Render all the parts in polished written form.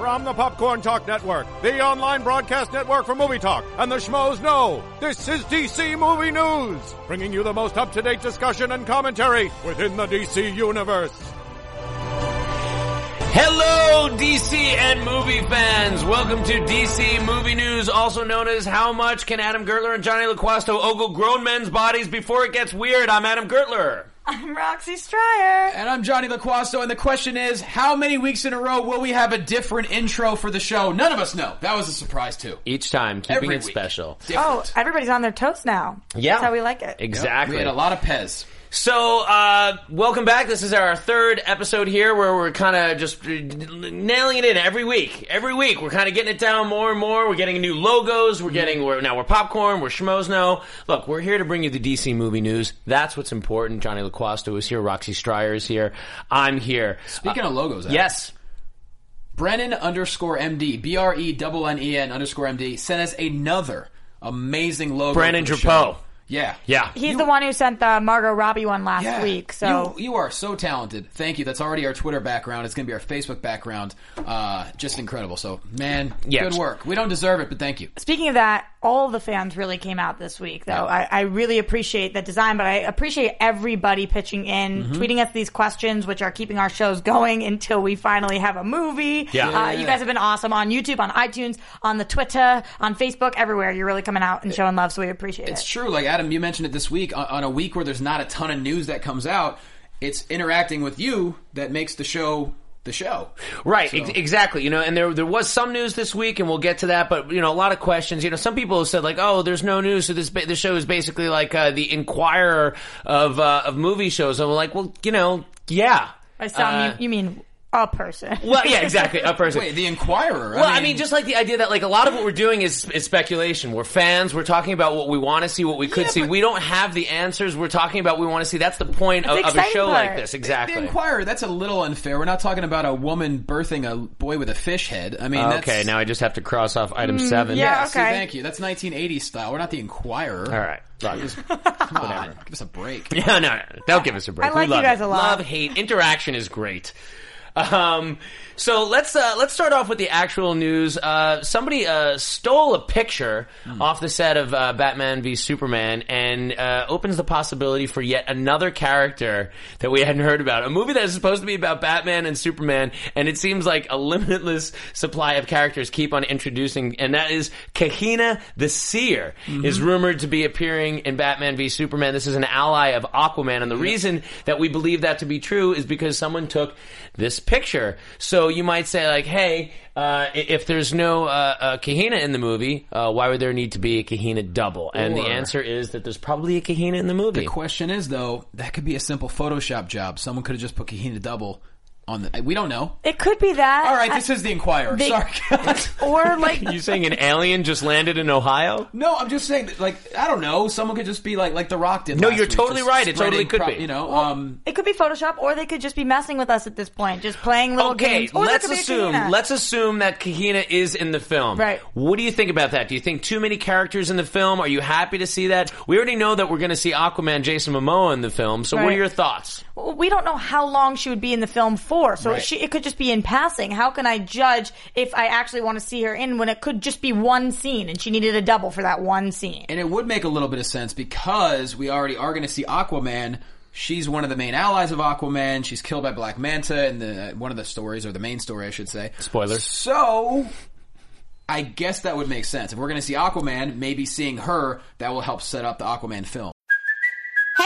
From the Popcorn Talk Network, the online broadcast network for movie talk, and the schmoes know, this is DC Movie News, bringing you the most up-to-date discussion and commentary within the DC Universe. Hello, DC and movie fans. Welcome to DC Movie News, also known as How Much Can Adam Gertler and Johnny LaQuasto Ogle Grown Men's Bodies Before It Gets Weird? I'm Adam Gertler. I'm Roxy Stryer. And I'm Johnny LaQuasto, and the question is, how many weeks in a row will we have a different intro for the show? None of us know. That was a surprise, too. Each time, keeping it special. Different. Oh, everybody's on their toes now. Yeah. That's how we like it. Exactly. Yep. We had a lot of Pez. So, welcome back. This is our third episode here where we're kind of just nailing it in every week. Every week, we're kind of getting it down more and more. We're getting new logos. We're Popcorn. We're Schmoes now. Look, we're here to bring you the DC movie news. That's what's important. Johnny LaQuasto is here. Roxy Stryer is here. I'm here. Speaking of logos, Adam. Yes. Brennan _ MD, BRENNEN _ MD, sent us another amazing logo. Brennan Drapeau. Yeah. He's the one who sent the Margot Robbie one last week. So you are so talented. Thank you. That's already our Twitter background. It's going to be our Facebook background. Just incredible. So, man, good work. We don't deserve it, but thank you. Speaking of that, all the fans really came out this week, though. Yeah. I really appreciate that design, but I appreciate everybody pitching in, tweeting us these questions, which are keeping our shows going until we finally have a movie. You guys have been awesome on YouTube, on iTunes, on the Twitter, on Facebook, everywhere. You're really coming out and showing love, so we appreciate it. It's true. Like, Adam, you mentioned it this week, on a week where there's not a ton of news that comes out, it's interacting with you that makes the show the show. Right, so. Exactly. And there was some news this week, and we'll get to that, but, a lot of questions. Some people have said, like, oh, there's no news, so this show is basically like the Inquirer of movie shows. And we're like, well, yeah. I saw you mean... a person. Well, yeah, exactly. A person. Wait, the Inquirer. Well, I mean, just like the idea that like a lot of what we're doing is speculation. We're fans. We're talking about what we want to see, what we could see. We don't have the answers. We're talking about what we want to see. That's the point of a show like this. Exactly. The Inquirer, that's a little unfair. We're not talking about a woman birthing a boy with a fish head. I mean, okay, now I just have to cross off item 7. Yeah, okay. So thank you. That's 1980s style. We're not the Inquirer. All right. Come on. Give us a break. Yeah, no. They'll give us a break. I like you guys a lot. Love, hate. Interaction is great. So let's start off with the actual news. Somebody stole a picture off the set of Batman v Superman and opens the possibility for yet another character that we hadn't heard about. A movie that is supposed to be about Batman and Superman, and it seems like a limitless supply of characters keep on introducing, and that is Kahina the Seer is rumored to be appearing in Batman v Superman. This is an ally of Aquaman, and the reason that we believe that to be true is because someone took this picture. So you might say, like, hey, if there's no Kahina in the movie, why would there need to be a Kahina double? And the answer is that there's probably a Kahina in the movie. The question is, though, that could be a simple Photoshop job. Someone could have just put Kahina double on the... We don't know. It could be that. All right, this is the Inquirer. Sorry, guys. Or, like... You saying an alien just landed in Ohio? No, I'm just saying, that, like, I don't know. Someone could just be like The Rock did. No, you're totally right. It totally could be. It could be Photoshop, or they could just be messing with us at this point, just playing little games. Okay, let's assume that Kahina is in the film. Right. What do you think about that? Do you think too many characters in the film? Are you happy to see that? We already know that we're going to see Aquaman, Jason Momoa in the film, so what are your thoughts? Well, we don't know how long she would be in the film for. So it could just be in passing. How can I judge if I actually want to see her in when it could just be one scene and she needed a double for that one scene? And it would make a little bit of sense because we already are going to see Aquaman. She's one of the main allies of Aquaman. She's killed by Black Manta in one of the stories, or the main story, I should say. Spoilers. So... I guess that would make sense. If we're going to see Aquaman, maybe seeing her, that will help set up the Aquaman film.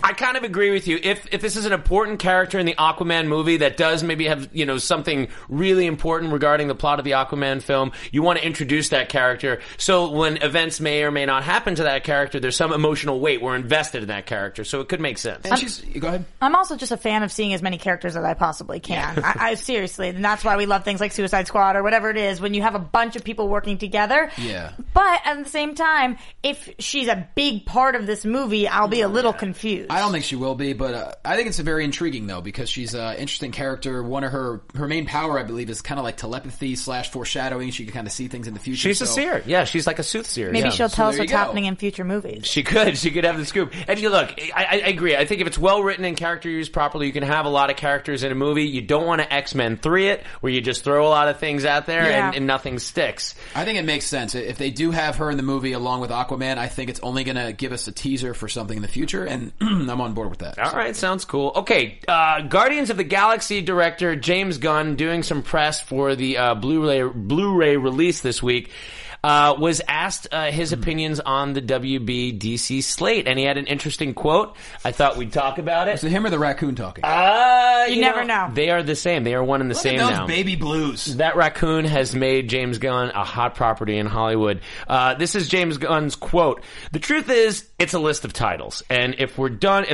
I kind of agree with you. If this is an important character in the Aquaman movie that does maybe have, you know, something really important regarding the plot of the Aquaman film, you want to introduce that character. So when events may or may not happen to that character, there's some emotional weight. We're invested in that character. So it could make sense. And go ahead. I'm also just a fan of seeing as many characters as I possibly can. Yeah. I seriously. And that's why we love things like Suicide Squad or whatever it is, when you have a bunch of people working together. Yeah. But at the same time, if she's a big part of this movie, I'll be a little confused. I don't think she will be, but I think it's very intriguing, though, because she's an interesting character. One of her main power, I believe, is kind of like telepathy / foreshadowing. She can kind of see things in the future. She's a seer. Yeah, she's like a soothsayer. Maybe she'll tell us what's happening in future movies. She could. She could have the scoop. And you look, I agree. I think if it's well-written and character used properly, you can have a lot of characters in a movie. You don't want to X-Men 3 it, where you just throw a lot of things out there and nothing sticks. I think it makes sense. If they do have her in the movie along with Aquaman, I think it's only going to give us a teaser for something in the future, and I'm on board with that. All right, sounds cool. Okay, Guardians of the Galaxy director James Gunn doing some press for the Blu-ray release this week. Was asked his opinions on the WBDC slate, and he had an interesting quote. I thought we'd talk about it. Was it him or the raccoon talking? You never know. They are the same. They are one and the same now. Look at those baby blues. That raccoon has made James Gunn a hot property in Hollywood. This is James Gunn's quote. "The truth is, it's a list of titles, and if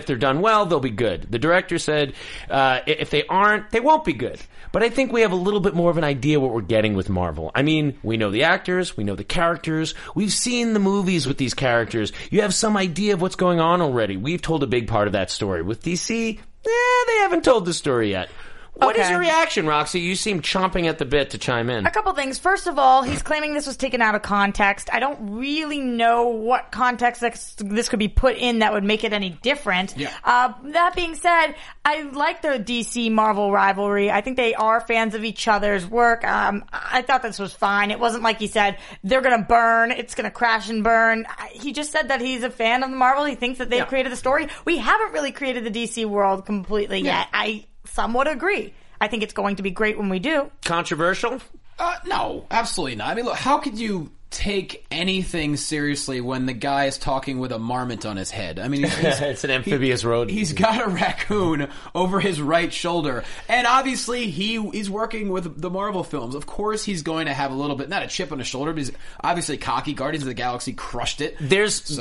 they're done well, they'll be good." The director said, "If they aren't, they won't be good. But I think we have a little bit more of an idea what we're getting with Marvel. I mean, we know the actors, we know the characters. We've seen the movies with these characters. You have some idea of what's going on already. We've told a big part of that story. With DC, they haven't told the story yet." What is your reaction, Roxy? You seem chomping at the bit to chime in. A couple things. First of all, he's claiming this was taken out of context. I don't really know what context this could be put in that would make it any different. Yeah. That being said, I like the DC-Marvel rivalry. I think they are fans of each other's work. I thought this was fine. It wasn't like he said, they're going to burn. It's going to crash and burn. He just said that he's a fan of the Marvel. He thinks that they've created the story. We haven't really created the DC world completely yet. I somewhat agree. I think it's going to be great when we do. Controversial? No, absolutely not. I mean, look, how could you take anything seriously when the guy is talking with a marmot on his head? I mean, it's an amphibious rodent. He's got a raccoon over his right shoulder, and obviously he's working with the Marvel films. Of course, he's going to have a little bit, not a chip on his shoulder, but he's obviously cocky. Guardians of the Galaxy crushed it. There's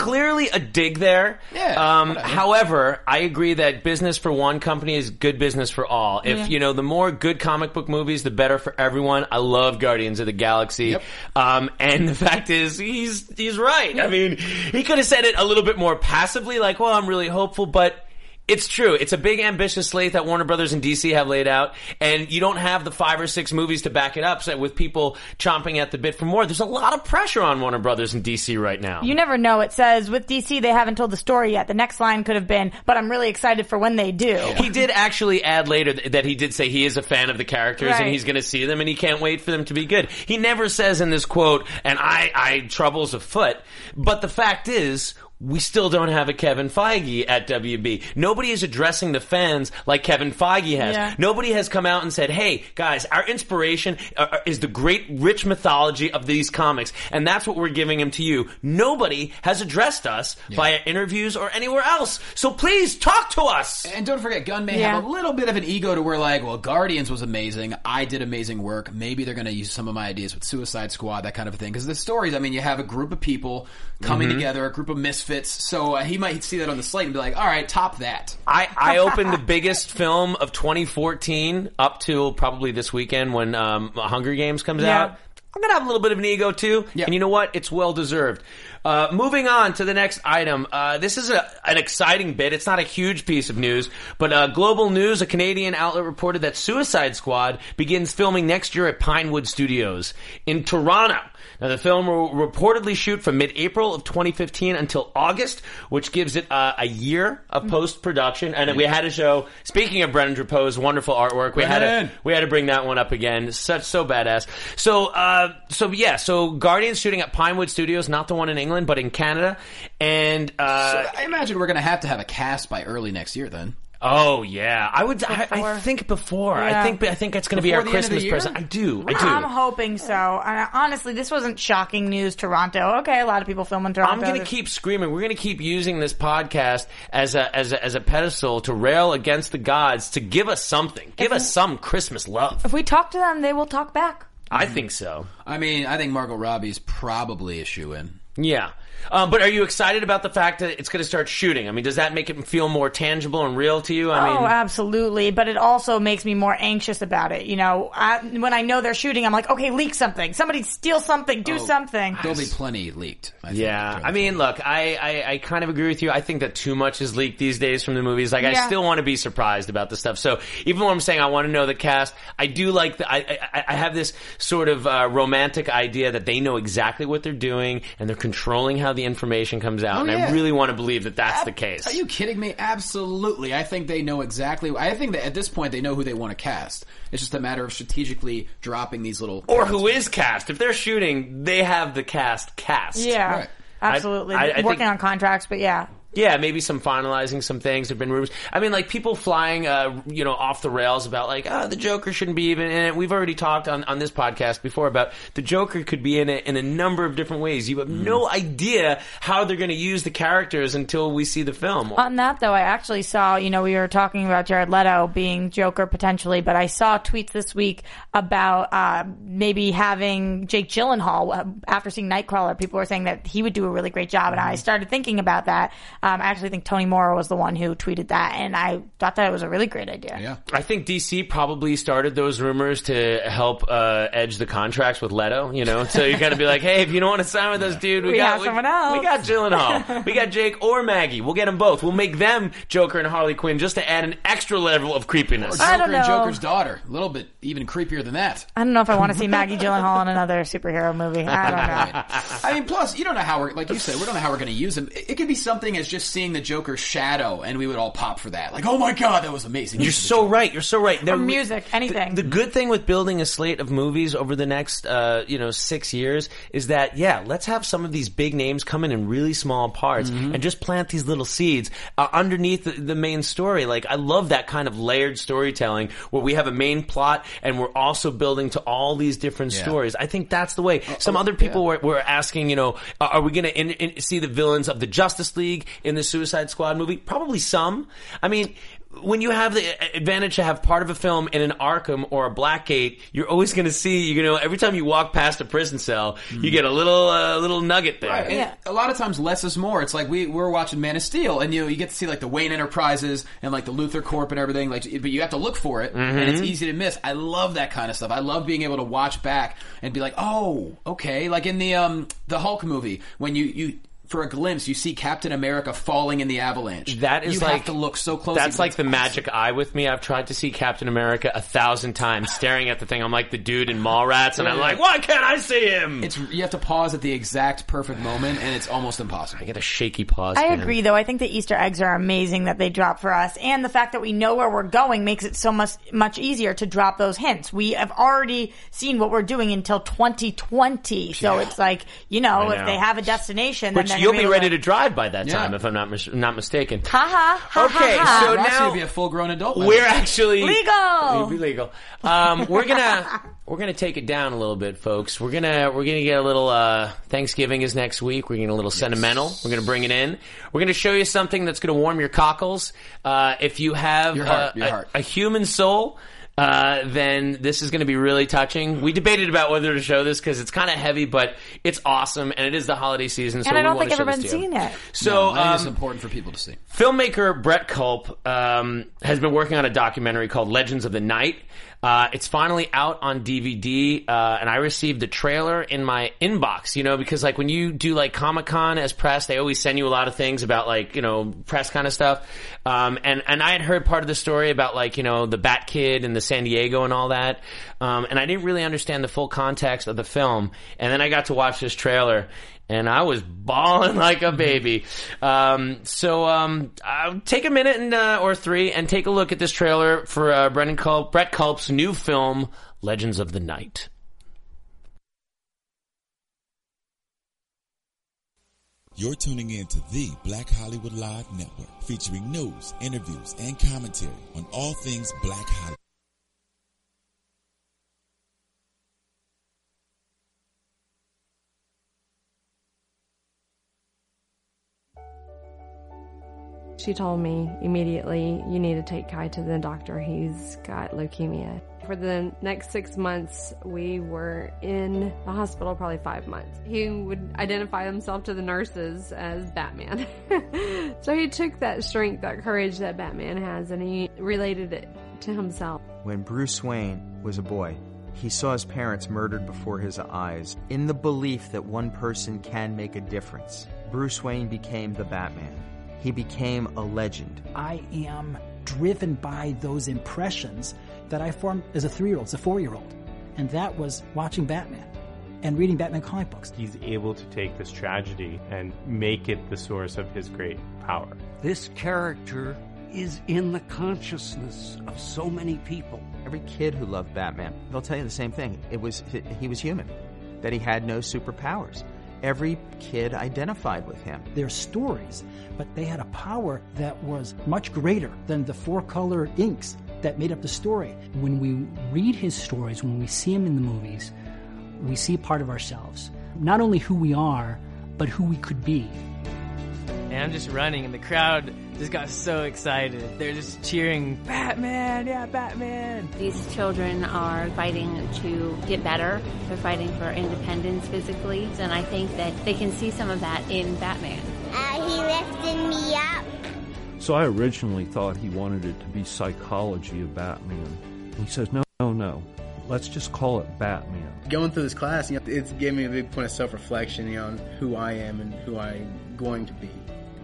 clearly a dig there. Yeah. However, I agree that business for one company is good business for all. If you know, the more good comic book movies, the better for everyone. I love Guardians of the Galaxy. Yep. And the fact is, he's right. I mean, he could have said it a little bit more passively, like, well, I'm really hopeful, but it's true. It's a big, ambitious slate that Warner Brothers and DC have laid out, and you don't have the 5 or 6 movies to back it up, so with people chomping at the bit for more. There's a lot of pressure on Warner Brothers and DC right now. You never know. It says, with DC, they haven't told the story yet. The next line could have been, but I'm really excited for when they do. Yeah. He did actually add later that he did say he is a fan of the characters, and he's going to see them, and he can't wait for them to be good. He never says in this quote, and I troubles afoot, but the fact is, we still don't have a Kevin Feige at WB. Nobody is addressing the fans like Kevin Feige has. Yeah. Nobody has come out and said, hey, guys, our inspiration is the great, rich mythology of these comics, and that's what we're giving them to you. Nobody has addressed us via interviews or anywhere else, so please talk to us. And don't forget, Gunn may have a little bit of an ego to where, like, well, Guardians was amazing. I did amazing work. Maybe they're going to use some of my ideas with Suicide Squad, that kind of thing. Because the stories, I mean, you have a group of people coming together, a group of misfits. So he might see that on the slate and be like, all right, top that. I opened the biggest film of 2014 up till probably this weekend when Hunger Games comes out. I'm going to have a little bit of an ego, too. Yep. And you know what? It's well-deserved. Moving on to the next item. This is an exciting bit. It's not a huge piece of news. But Global News, a Canadian outlet, reported that Suicide Squad begins filming next year at Pinewood Studios in Toronto. Now, the film will reportedly shoot from mid-April of 2015 until August, which gives it a year of post-production. And we had a show, speaking of Brennan Drapeau's wonderful artwork, we had to bring that one up again. So badass. So Guardians shooting at Pinewood Studios, not the one in England, but in Canada. And so I imagine we're going to have a cast by early next year then. Oh yeah, I would. I think before. Yeah. I think it's going to be our Christmas present. I do. I'm hoping so. And honestly, this wasn't shocking news. Toronto. Okay, a lot of people film in Toronto. I'm going to keep screaming. We're going to keep using this podcast as a pedestal to rail against the gods to give us something. Give us some Christmas love. If we talk to them, they will talk back. I think so. I mean, I think Margot Robbie's probably a shoo-in. Yeah. But are you excited about the fact that it's going to start shooting? I mean, does that make it feel more tangible and real to you? I mean, absolutely. But it also makes me more anxious about it. You know, when I know they're shooting, I'm like, okay, leak something. Somebody steal something. Do something. There'll be plenty leaked. I think. I mean, look, I kind of agree with you. I think that too much is leaked these days from the movies. Like, I still want to be surprised about this stuff. So even when I'm saying I want to know the cast, I do like the. I have this sort of romantic idea that they know exactly what they're doing and they're controlling how the information comes out, and I really want to believe that that's the case. Are you kidding me? Absolutely. I think they know exactly. I think that at this point they know who they want to cast. It's just a matter of strategically dropping these little or who is cast. If they're shooting, they have the cast. Yeah, right. Absolutely. I working on contracts, but yeah. Yeah, maybe some finalizing some things. There have been rumors. I mean, like, people flying, off the rails about, like, the Joker shouldn't be even in it. We've already talked on this podcast before about the Joker could be in it in a number of different ways. You have no idea how they're going to use the characters until we see the film. On that, though, I actually saw, we were talking about Jared Leto being Joker potentially, but I saw tweets this week about maybe having Jake Gyllenhaal. After seeing Nightcrawler, people were saying that he would do a really great job, and I started thinking about that. I actually think Tony Moore was the one who tweeted that, and I thought that it was a really great idea. Yeah. I think DC probably started those rumors to help edge the contracts with Leto, So you got to be like, hey, if you don't want to sign with us, dude, we got someone else. We got Gyllenhaal. We got Jake or Maggie. We'll get them both. We'll make them Joker and Harley Quinn just to add an extra level of creepiness. Or Joker and Joker's daughter. A little bit even creepier than that. I don't know if I want to see Maggie Gyllenhaal in another superhero movie. I don't know. I mean, plus, you don't know how we're, like you said, we don't know how we're going to use him. It could be something as just seeing the Joker's shadow, and we would all pop for that. Like, oh my God, that was amazing. You're so right. Or music, anything. The good thing with building a slate of movies over the next, 6 years is that, let's have some of these big names come in really small parts and just plant these little seeds underneath the main story. Like, I love that kind of layered storytelling where we have a main plot and we're also building to all these different stories. I think that's the way. Some other people were asking, are we going to see the villains of the Justice League in the Suicide Squad movie? Probably some. I mean, when you have the advantage to have part of a film in an Arkham or a Blackgate, you're always going to see, every time you walk past a prison cell, you get a little nugget there. Right. Yeah. A lot of times, less is more. It's like we're watching Man of Steel, and you get to see like the Wayne Enterprises and like the Luthor Corp and everything. Like, but you have to look for it, and it's easy to miss. I love that kind of stuff. I love being able to watch back and be like, oh, okay. Like in the Hulk movie, when you for a glimpse, you see Captain America falling in the avalanche. That is, you have to look so closely. That's like the magic eye with me. I've tried to see Captain America 1,000 times, staring at the thing. I'm like the dude in Mallrats, and I'm like, why can't I see him? You have to pause at the exact perfect moment, and it's almost impossible. I get a shaky pause. I agree, though. I think the Easter eggs are amazing that they drop for us, and the fact that we know where we're going makes it so much easier to drop those hints. We have already seen what we're doing until 2020, so it's like, if they have a destination, then you'll be ready to drive by that time, if I'm not mistaken. So now you'll be a full-grown adult. We're actually legal. You'll be legal. We're gonna take it down a little bit, folks. We're gonna get a little. Thanksgiving is next week. We're gonna get a little sentimental. We're gonna bring it in. We're gonna show you something that's gonna warm your cockles. If you have a human soul. Then this is going to be really touching. We debated about whether to show this because it's kind of heavy, but it's awesome, and it is the holiday season, so we want to show this to you. And I don't think everyone's seen it. So, I think it's important for people to see. Filmmaker Brett Culp has been working on a documentary called Legends of the Night. It's finally out on DVD, and I received the trailer in my inbox, because like when you do like Comic Con as press, they always send you a lot of things about like, press kind of stuff. And I had heard part of the story about like, the Bat Kid and the San Diego and all that. And I didn't really understand the full context of the film. And then I got to watch this trailer, and I was bawling like a baby. So I'll take a minute and, or three and take a look at this trailer for Brett Culp's new film, Legends of the Night. You're tuning in to the Black Hollywood Live Network, featuring news, interviews, and commentary on all things Black Hollywood. She told me immediately, you need to take Kai to the doctor. He's got leukemia. For the next 6 months, we were in the hospital, probably 5 months. He would identify himself to the nurses as Batman. So he took that strength, that courage that Batman has, and he related it to himself. When Bruce Wayne was a boy, he saw his parents murdered before his eyes. In the belief that one person can make a difference, Bruce Wayne became the Batman. He became a legend. I am driven by those impressions that I formed as a 3-year-old, as a 4-year-old. And that was watching Batman and reading Batman comic books. He's able to take this tragedy and make it the source of his great power. This character is in the consciousness of so many people. Every kid who loved Batman, they'll tell you the same thing. He was human, that he had no superpowers. Every kid identified with him. They're stories, but they had a power that was much greater than the four-color inks that made up the story. When we read his stories, when we see him in the movies, we see part of ourselves. Not only who we are, but who we could be. And I'm just running, and the crowd just got so excited. They're just cheering, Batman, yeah, Batman. These children are fighting to get better. They're fighting for independence physically, and I think that they can see some of that in Batman. He lifted me up. So I originally thought he wanted it to be psychology of Batman. And he says, no, let's just call it Batman. Going through this class, it's gave me a big point of self-reflection, on who I am and who I'm going to be.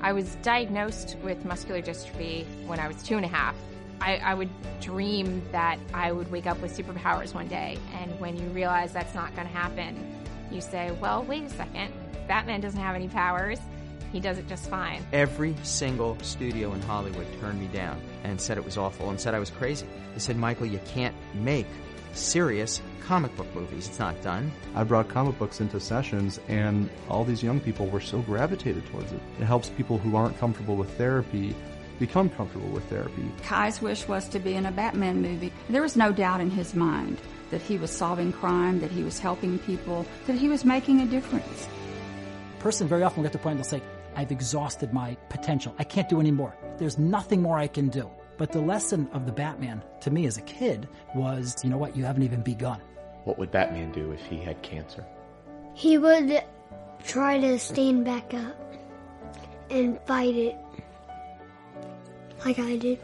I was diagnosed with muscular dystrophy when I was 2.5. I would dream that I would wake up with superpowers one day, and when you realize that's not going to happen, you say, well, wait a second, Batman doesn't have any powers. He does it just fine. Every single studio in Hollywood turned me down and said it was awful and said I was crazy. They said, Michael, you can't make serious comic book movies. It's not done. I brought comic books into sessions, and all these young people were so gravitated towards it. It helps people who aren't comfortable with therapy become comfortable with therapy. Kai's wish was to be in a Batman movie. There was no doubt in his mind that he was solving crime, that he was helping people, that he was making a difference. A person very often will get to the point and they'll say, I've exhausted my potential. I can't do any more. There's nothing more I can do. But the lesson of the Batman, to me as a kid, was, you know what, you haven't even begun. What would Batman do if he had cancer? He would try to stand back up and fight it, like I did.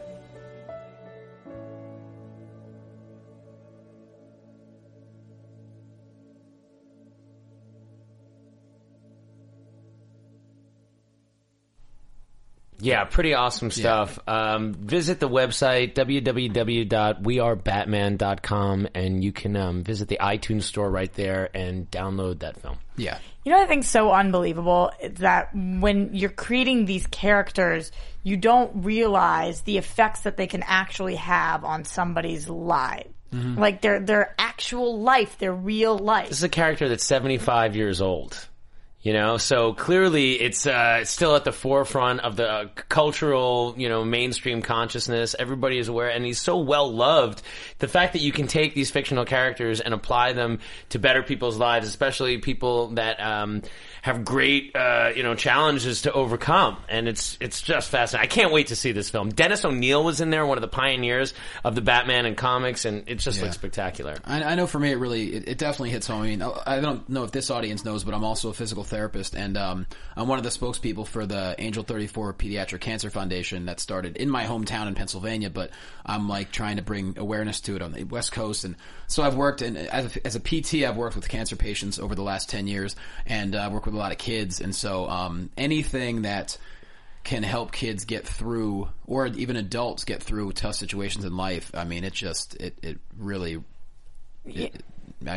Yeah, pretty awesome stuff. Yeah. Visit the website, www.wearebatman.com, and you can visit the iTunes store right there and download that film. Yeah. You know what I think is so unbelievable is that when you're creating these characters, you don't realize the effects that they can actually have on somebody's life. Mm-hmm. Like their actual life, their real life. This is a character that's 75 years old. So clearly it's still at the forefront of the cultural, mainstream consciousness. Everybody is aware, and he's so well loved. The fact that you can take these fictional characters and apply them to better people's lives, especially people that have great, challenges to overcome, and it's just fascinating. I can't wait to see this film. Dennis O'Neill was in there, one of the pioneers of the Batman and comics, and it just looks spectacular. I know for me, it definitely hits home. I mean, I don't know if this audience knows, but I'm also a physical therapist, and I'm one of the spokespeople for the Angel 34 Pediatric Cancer Foundation that started in my hometown in Pennsylvania, but I'm trying to bring awareness to it on the West Coast. And so I've worked, and as a PT, I've worked with cancer patients over the last 10 years, and I've worked with a lot of kids. And so anything that can help kids get through, or even adults get through tough situations in life. I mean, I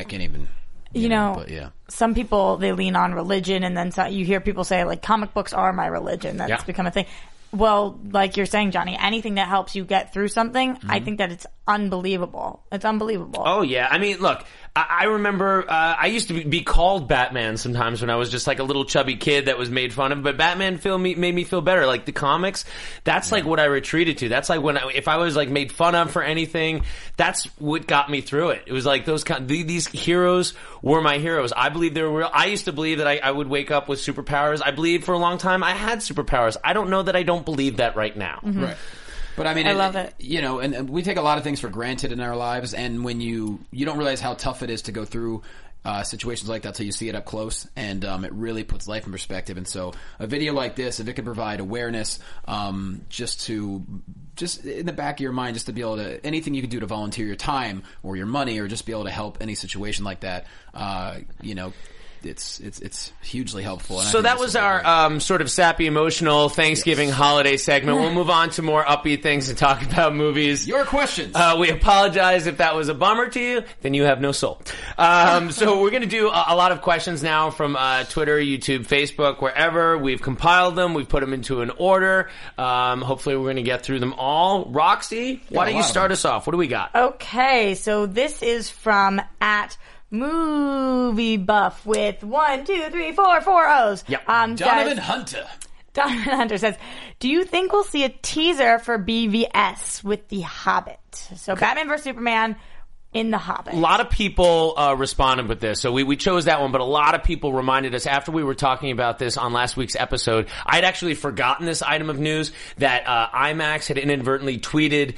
can't even... You know, some people, they lean on religion, and then you hear people say, like, comic books are my religion. That's become a thing. Well, like you're saying, Johnny, anything that helps you get through something, I think that it's unbelievable. It's unbelievable. Oh, yeah. I mean, look, I remember I used to be called Batman sometimes when I was just like a little chubby kid that was made fun of, but Batman made me feel better. Like the comics, that's like what I retreated to. That's like when if I was like made fun of for anything, that's what got me through it. It was like these heroes were my heroes. I believe they were real. I used to believe that I would wake up with superpowers. I believed for a long time I had superpowers. I don't know that I don't believe that right now. Mm-hmm. Right. But I mean, I love it. You know, and we take a lot of things for granted in our lives, and when you don't realize how tough it is to go through situations like that till you see it up close, and it really puts life in perspective. And so, a video like this, if it can provide awareness, just in the back of your mind, just to be able to, anything you can do to volunteer your time or your money, or just be able to help any situation like that, It's hugely helpful. And so that was our sort of sappy, emotional Thanksgiving holiday segment. We'll move on to more upbeat things and talk about movies. Your questions. We apologize if that was a bummer to you. Then you have no soul. So we're going to do a lot of questions now from Twitter, YouTube, Facebook, wherever. We've compiled them. We've put them into an order. Hopefully we're going to get through them all. Roxy, why don't you start us off? What do we got? Okay, so this is from at Movie Buff with 4 O's. Yep. Donovan Hunter. Donovan Hunter says, do you think we'll see a teaser for BVS with The Hobbit? So Batman vs. Superman in The Hobbit. A lot of people responded with this. So we chose that one, but a lot of people reminded us after we were talking about this on last week's episode. I'd actually forgotten this item of news that IMAX had inadvertently tweeted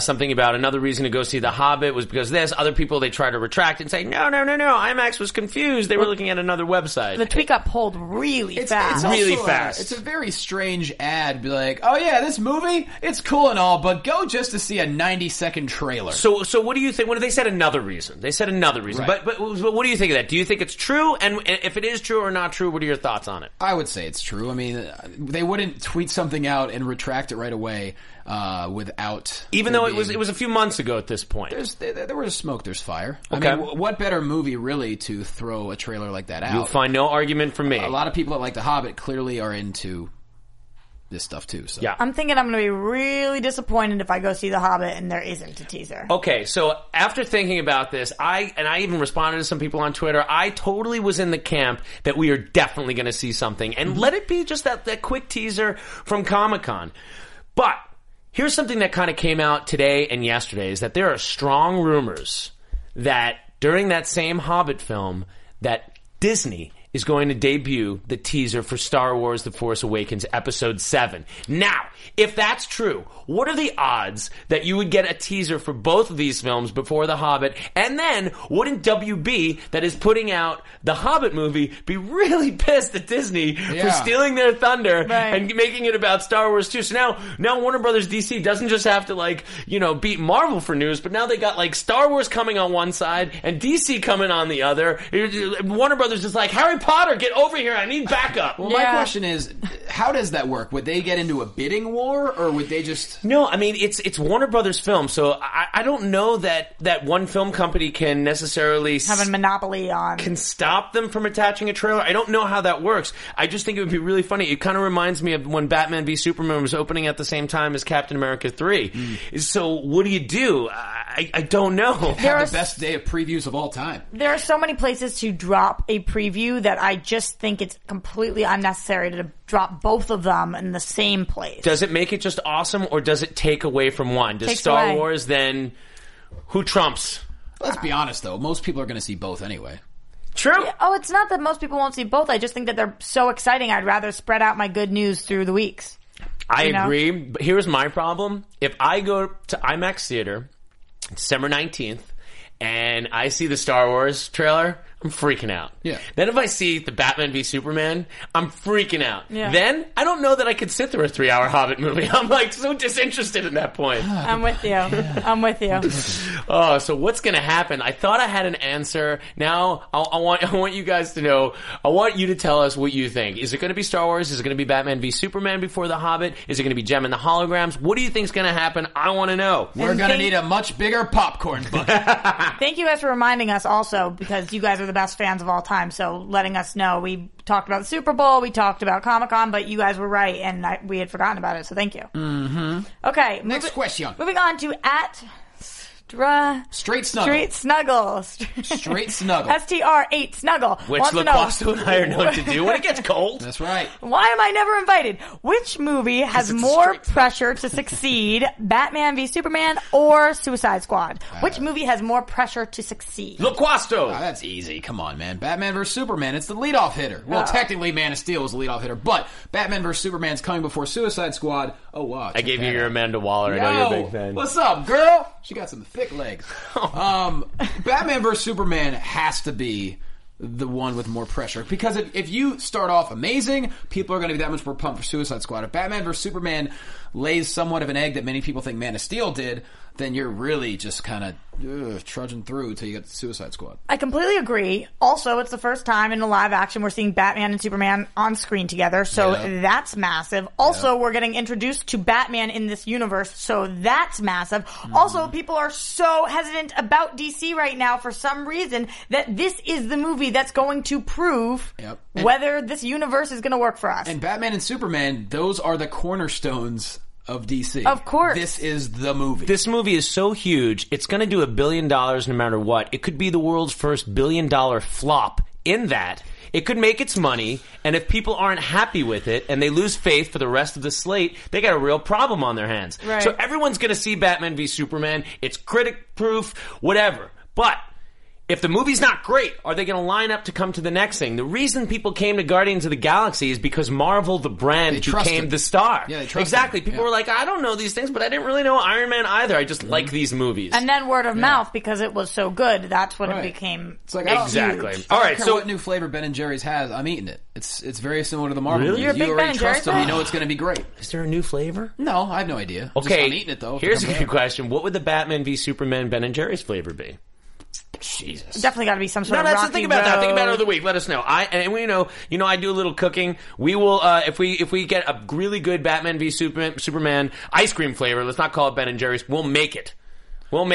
something about another reason to go see The Hobbit was because this. Other people, they tried to retract and say, no, IMAX was confused. They were looking at another website. The tweet got pulled really fast. It's really fast. It's a very strange ad. Be like, oh yeah, this movie, it's cool and all, but go just to see a 90-second trailer. So what do you think? What do they said another reason. Right. But what do you think of that? Do you think it's true? And if it is true or not true, what are your thoughts on it? I would say it's true. I mean, they wouldn't tweet something out and retract it right away without... Even though it was a few months ago at this point. There's smoke, there's fire. Okay. I mean, what better movie really to throw a trailer like that out? You'll find no argument from me. A lot of people that like The Hobbit clearly are into... this stuff too. So. Yeah. I'm thinking I'm going to be really disappointed if I go see The Hobbit and there isn't a teaser. Okay, so after thinking about this, I even responded to some people on Twitter, I totally was in the camp that we are definitely going to see something. And let it be just that quick teaser from Comic Con. But here's something that kind of came out today and yesterday, is that there are strong rumors that during that same Hobbit film that Disney is going to debut the teaser for Star Wars The Force Awakens Episode 7. Now, if that's true, what are the odds that you would get a teaser for both of these films before The Hobbit? And then, wouldn't WB, that is putting out the Hobbit movie, be really pissed at Disney for stealing their thunder and making it about Star Wars 2? So now Warner Brothers DC doesn't just have to, like, you know, beat Marvel for news, but now they got, like, Star Wars coming on one side and DC coming on the other. Warner Brothers is like, Harry Potter, get over here, I need backup. Well, my question is, how does that work? Would they get into a bidding war, or would they just... No, I mean, it's Warner Brothers film, so I don't know that one film company can necessarily... have a monopoly on... can stop them from attaching a trailer. I don't know how that works. I just think it would be really funny. It kind of reminds me of when Batman v Superman was opening at the same time as Captain America 3. So what do you do? I don't know. Have the best day of previews of all time. There are so many places to drop a preview that I just think it's completely unnecessary to drop both of them in the same place. Does it make it just awesome, or does it take away from one? Does Star Wars then... who trumps? Let's be honest, though. Most people are going to see both anyway. True. Oh, it's not that most people won't see both. I just think that they're so exciting. I'd rather spread out my good news through the weeks. I agree, but here's my problem. If I go to IMAX Theater December 19th and I see the Star Wars trailer... I'm freaking out. Yeah. Then if I see the Batman v Superman, I'm freaking out. Yeah. Then I don't know that I could sit through a 3-hour Hobbit movie. I'm like so disinterested at that point. I'm with you. Yeah. I'm with you. Oh, so what's going to happen? I thought I had an answer. Now I want you guys to know. I want you to tell us what you think. Is it going to be Star Wars? Is it going to be Batman v Superman before the Hobbit? Is it going to be Gem and the Holograms? What do you think is going to happen? I want to know. We're going to need a much bigger popcorn bucket. Thank you guys for reminding us also, because you guys are the best fans of all time, so letting us know. We talked about the Super Bowl, we talked about Comic Con, but you guys were right, and we had forgotten about it, so thank you. Mm-hmm. Okay. Next question. Moving on to Straight Snuggle. Straight Snuggle. STR8 Snuggle. Which LaCosta and I are known to do when it gets cold. That's right. Why am I never invited? Which movie has more pressure to succeed, Batman v Superman or Suicide Squad? Which movie has more pressure to succeed? LaCosta. Oh, that's easy. Come on, man. Batman vs. Superman. It's the leadoff hitter. Well, technically Man of Steel was the leadoff hitter, but Batman vs. Superman's coming before Suicide Squad. Oh, wow. I gave you your Amanda Waller. I know you're a big fan. What's up, girl? She got some thick legs. Batman vs. Superman has to be the one with more pressure, because if you start off amazing, people are going to be that much more pumped for Suicide Squad. If Batman vs. Superman lays somewhat of an egg that many people think Man of Steel did, then you're really just kind of trudging through until you get to Suicide Squad. I completely agree. Also, it's the first time in a live action we're seeing Batman and Superman on screen together, so that's massive. Also, we're getting introduced to Batman in this universe, so that's massive. Mm-hmm. Also, people are so hesitant about DC right now for some reason that this is the movie that's going to prove whether this universe is going to work for us. And Batman and Superman, those are the cornerstones of DC. Of course. This is the movie. This movie is so huge, it's going to do $1 billion no matter what. It could be the world's first $1 billion flop in that. It could make its money, and if people aren't happy with it and they lose faith for the rest of the slate, they got a real problem on their hands. Right. So everyone's going to see Batman v Superman. It's critic-proof, whatever. But if the movie's not great, are they going to line up to come to the next thing? The reason people came to Guardians of the Galaxy is because Marvel, the brand, became the star. Yeah, they trusted. Exactly. People were like, I don't know these things, but I didn't really know Iron Man either. I just like these movies. And then word of mouth, because it was so good, that's when it became. It's like, exactly. All right. So what new flavor Ben and Jerry's has? I'm eating it. It's very similar to the Marvel. Really? You're a big already Ben trust them. You know it's going to be great. Is there a new flavor? No, I have no idea. Okay, I'm eating it though. Here's a good question: what would the Batman v Superman Ben and Jerry's flavor be? Jesus. Definitely got to be some sort of Rocky Road. That. Think about it over the week. Let us know. And we know I do a little cooking. We will if we get a really good Batman v Superman ice cream flavor. Let's not call it Ben and Jerry's. We'll make it. You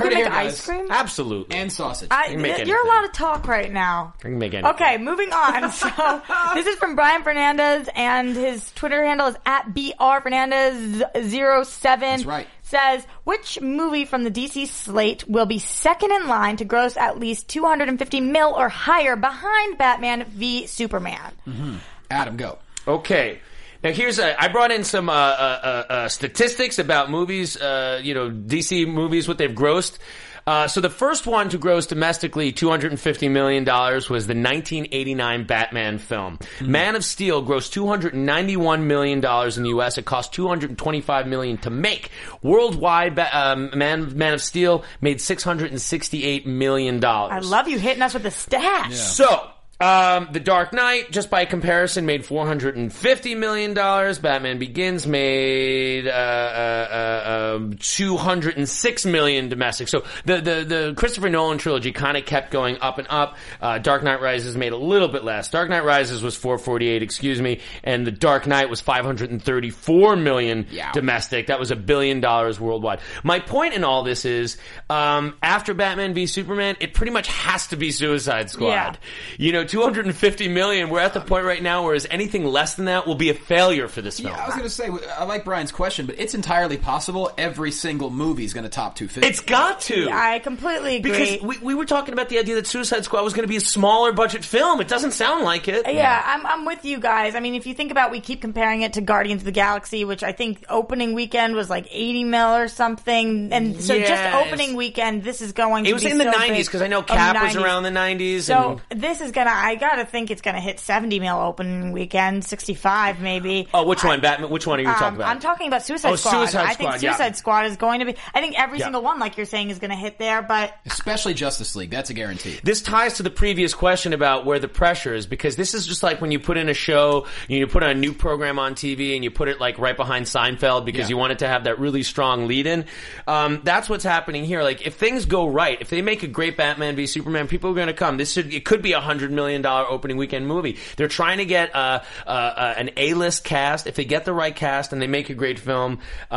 can make ice cream? Absolutely. And sausage. You're a lot of talk right now. I can make anything. Okay, moving on. So this is from Brian Fernandez, and his Twitter handle is @brfernandez07. That's right. Says, which movie from the DC slate will be second in line to gross at least $250 million or higher behind Batman v Superman? Mm-hmm. Adam, go. Okay. Now here's I brought in some statistics about movies, DC movies, what they've grossed. So the first one to gross domestically $250 million was the 1989 Batman film. Mm-hmm. Man of Steel grossed $291 million in the U.S. It cost $225 million to make. Worldwide, Man of Steel made $668 million. I love you hitting us with the stats. Yeah. So The Dark Knight, just by comparison, made $450 million. Batman Begins made $206 million domestic. So the Christopher Nolan trilogy kind of kept going up and up. Dark Knight Rises made a little bit less. Dark Knight Rises was $448, and The Dark Knight was $534 million domestic. That was $1 billion worldwide. My point in all this is, after Batman v Superman, it pretty much has to be Suicide Squad. Yeah. You know, $250 million. We're at the point right now where is anything less than that will be a failure for this film. Yeah, I was going to say, I like Brian's question, but it's entirely possible every single movie is going to top $250 million. It's got to. Yeah, I completely agree. Because we were talking about the idea that Suicide Squad was going to be a smaller budget film. It doesn't sound like it. Yeah, I'm with you guys. I mean, if you think about, we keep comparing it to Guardians of the Galaxy, which I think opening weekend was like $80 million or something. And so just opening weekend, this is going to be. It was in the 90s, because I know Cap was around the 90s. So this is going to I gotta think it's gonna hit $70 million opening weekend, 65 maybe. Oh, which one, Batman? Which one are you talking about? I'm talking about Suicide Squad. Suicide Squad. I think Suicide Squad is going to be. I think every single one, like you're saying, is gonna hit there, but especially Justice League. That's a guarantee. This ties to the previous question about where the pressure is, because this is just like when you put in a show, you put on a new program on TV, and you put it like right behind Seinfeld because you want it to have that really strong lead-in. That's what's happening here. Like if things go right, if they make a great Batman v Superman, people are going to come. It could be $100 million opening weekend movie. They're trying to get an A-list cast. If they get the right cast and they make a great film, so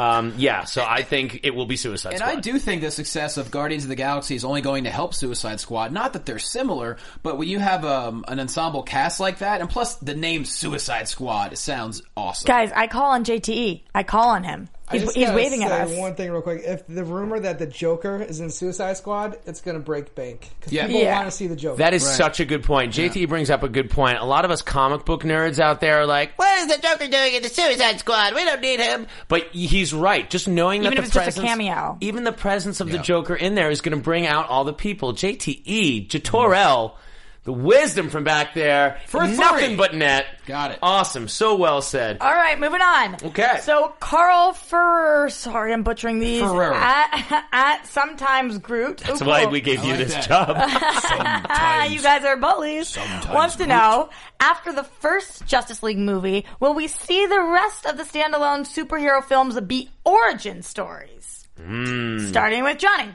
I think it will be Suicide Squad. And I do think the success of Guardians of the Galaxy is only going to help Suicide Squad. Not that they're similar, but when you have an ensemble cast like that, and plus the name Suicide Squad sounds awesome. Guys, I call on JTE. I call on him. He's waving at us. One thing real quick. If the rumor that the Joker is in Suicide Squad, it's going to break bank. Because people want to see the Joker. That is such a good point. JT brings up a good point. A lot of us comic book nerds out there are like, what is the Joker doing in the Suicide Squad? We don't need him. But he's right. Just knowing that the presence of the Joker in there is going to bring out all the people. JTE, Jatorel. The wisdom from back there. For nothing but net. Got it. Awesome. So well said. All right, moving on. Okay. So Carl Ferrer, sorry I'm butchering these. Ferrer. At Sometimes Groot. That's why we gave you this job. Sometimes. You guys are bullies. Sometimes wants to know, after the first Justice League movie, will we see the rest of the standalone superhero films be origin stories? Starting with Johnny.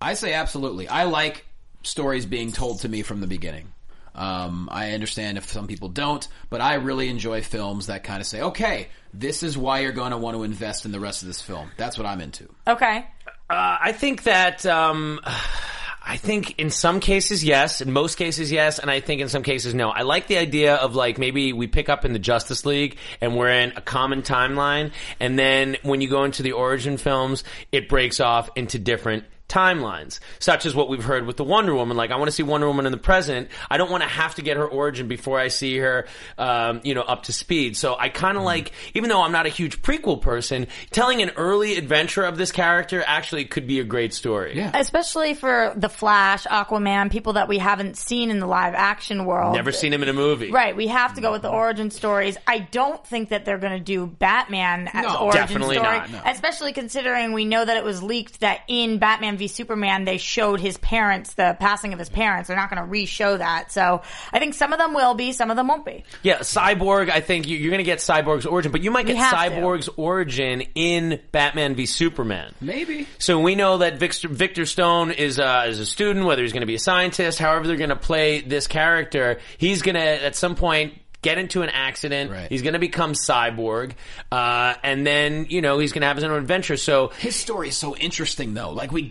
I say absolutely. I like stories being told to me from the beginning. I understand if some people don't, but I really enjoy films that kind of say, okay, this is why you're going to want to invest in the rest of this film. That's what I'm into. Okay. I think that... I think in some cases, yes. In most cases, yes. And I think in some cases, no. I like the idea of like maybe we pick up in the Justice League and we're in a common timeline. And then when you go into the origin films, it breaks off into different timelines, such as what we've heard with the Wonder Woman. Like, I want to see Wonder Woman in the present. I don't want to have to get her origin before I see her, up to speed. So I kind of like, even though I'm not a huge prequel person, telling an early adventure of this character actually could be a great story. Yeah. Especially for The Flash, Aquaman, people that we haven't seen in the live action world. Never seen him in a movie. Right. We have to go with the origin stories. I don't think that they're going to do Batman as the origin story. Not. No. Especially considering we know that it was leaked that in Batman v Superman, they showed his parents, the passing of his parents. They're not going to re-show that. So I think some of them will be, some of them won't be. Yeah, Cyborg, I think you're going to get Cyborg's origin, but you might get Cyborg's origin in Batman v Superman. Maybe. So we know that Victor Stone is a student, whether he's going to be a scientist, however they're going to play this character, he's going to, at some point, get into an accident. Right. He's going to become Cyborg. And then, he's going to have his own adventure. So his story is so interesting, though. Like, we